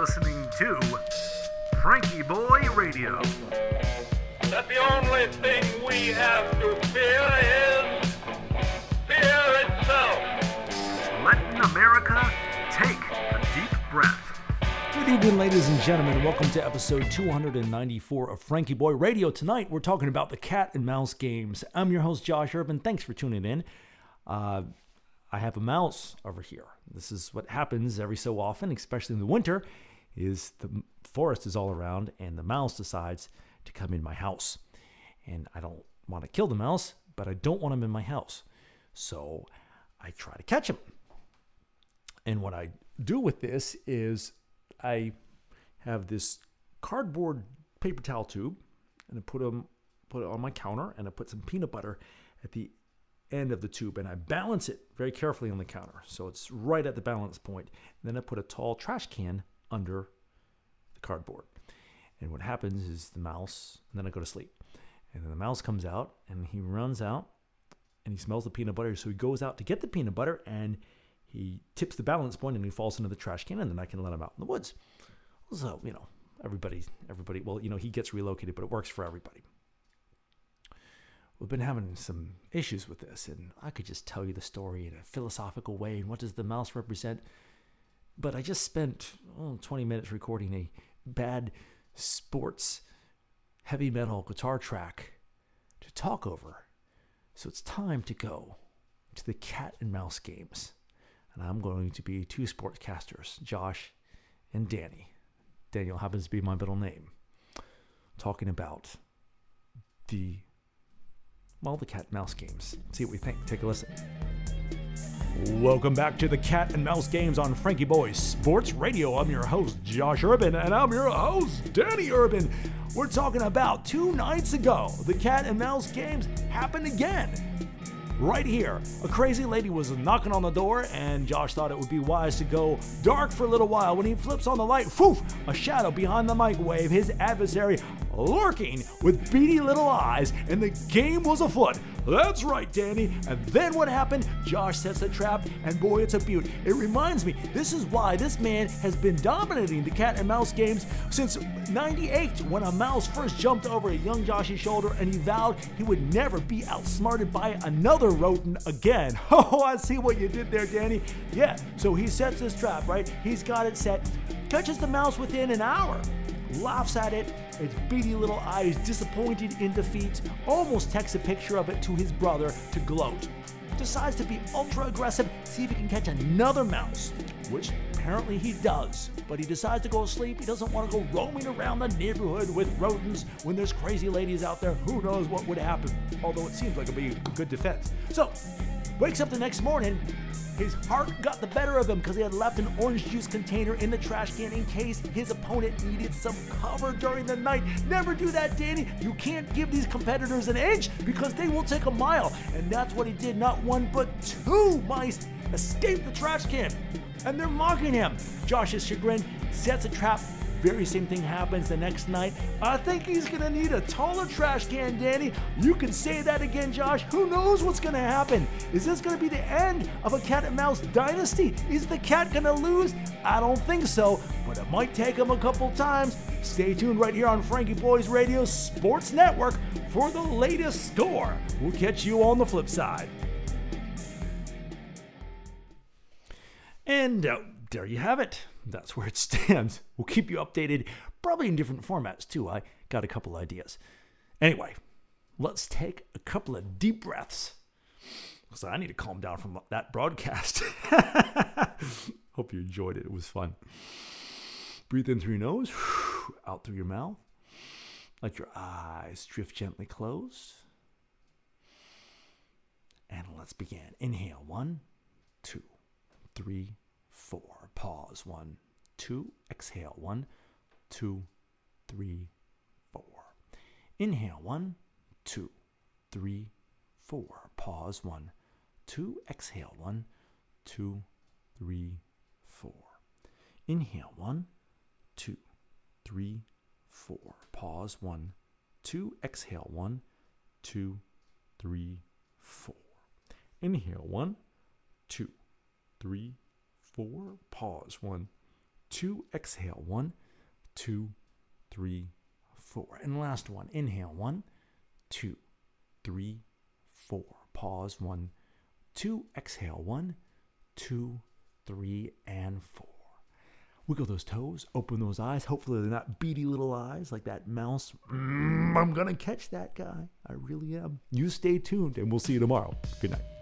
listening to Frankie Boy Radio. That the only thing we have to fear is fear itself. Letting America take a deep breath. Good evening, ladies and gentlemen. Welcome to episode 294 of Frankie Boy Radio. Tonight, we're talking about the cat and mouse games. I'm your host, Josh Urban. Thanks for tuning in. I have a mouse over here. This is what happens every so often, especially in the winter, is the forest is all around and the mouse decides to come in my house. And I don't want to kill the mouse, but I don't want him in my house. So I try to catch him. And what I do with this is I have this cardboard paper towel tube, and I put it on my counter, and I put some peanut butter at the end of the tube, and I balance it very carefully on the counter, so it's right at the balance point. And then I put a tall trash can under the cardboard, and what happens is the mouse, and then I go to sleep, and then the mouse comes out, and he runs out, and he smells the peanut butter, so he goes out to get the peanut butter, and he tips the balance point and he falls into the trash can, and then I can let him out in the woods. So, you know, everybody, well, you know, he gets relocated, but it works for everybody. We've been having some issues with this, and I could just tell you the story in a philosophical way and what does the mouse represent. But I just spent 20 minutes recording a bad sports heavy metal guitar track to talk over. So it's time to go to the cat and mouse games. And I'm going to be two sportscasters, Josh and Danny. Daniel happens to be my middle name. Talking about the cat and mouse games. See what we think. Take a listen. Welcome back to the cat and mouse games on Frankie Boy Sports Radio. I'm your host, Josh Urban, and I'm your host, Danny Urban. We're talking about 2 nights ago, the cat and mouse games happened again. Right here, a crazy lady was knocking on the door, and Josh thought it would be wise to go dark for a little while. When he flips on the light, poof, a shadow behind the microwave, his adversary lurking with beady little eyes, and the game was afoot. That's right, Danny. And then what happened? Josh sets a trap, and boy, it's a beaut. It reminds me, this is why this man has been dominating the cat and mouse games since 98, when a mouse first jumped over a young Josh's shoulder, and he vowed he would never be outsmarted by another rodent again. Oh, I see what you did there, Danny. Yeah, so he sets this trap, right? He's got it set. Catches the mouse within an hour. Laughs at it. Its beady little eyes disappointed in defeat. Almost takes a picture of it to his brother to gloat. Decides to be ultra aggressive, see if he can catch another mouse, which apparently he does. But he decides to go to sleep. He doesn't want to go roaming around the neighborhood with rodents when there's crazy ladies out there. Who knows what would happen? Although it seems like it'd be a good defense. So, wakes up the next morning. His heart got the better of him because he had left an orange juice container in the trash can in case his opponent needed some cover during the night. Never do that, Danny. You can't give these competitors an inch because they will take a mile. And that's what he did. Not 1, but 2 mice escaped the trash can. And they're mocking him. Josh's chagrin, sets a trap. Very same thing happens the next night. I think he's gonna need a taller trash can, Danny. You can say that again, Josh. Who knows what's gonna happen? Is this gonna be the end of a cat and mouse dynasty? Is the cat gonna lose? I don't think so, but it might take him a couple times. Stay tuned right here on Frankie Boys Radio Sports Network for the latest score. We'll catch you on the flip side. And there you have it. That's where it stands. We'll keep you updated, probably in different formats too. I got a couple ideas. Anyway, let's take a couple of deep breaths because I need to calm down from that broadcast. Hope you enjoyed it. It was fun. Breathe in through your nose, out through your mouth. Let your eyes drift gently closed. And let's begin. Inhale, 1, 2, 3, 4. Pause. 1, 2. Exhale. 1, 2, 3, 4. Inhale. 1, 2, 3, 4. Pause. 1, 2. Exhale. 1, 2, 3, 4. Inhale. 1, 2, 3, 4. Pause. 1, 2. Exhale. 1, 2, 3, 4. Inhale. 1, 2, 3, 4. Pause. 1, two, exhale, one, two, three, four. And last one, inhale, one, two, three, four. Pause, one, two, exhale, one, two, three, and four. Wiggle those toes, open those eyes. Hopefully they're not beady little eyes like that mouse. I'm going to catch that guy. I really am. You stay tuned and we'll see you tomorrow. Good night.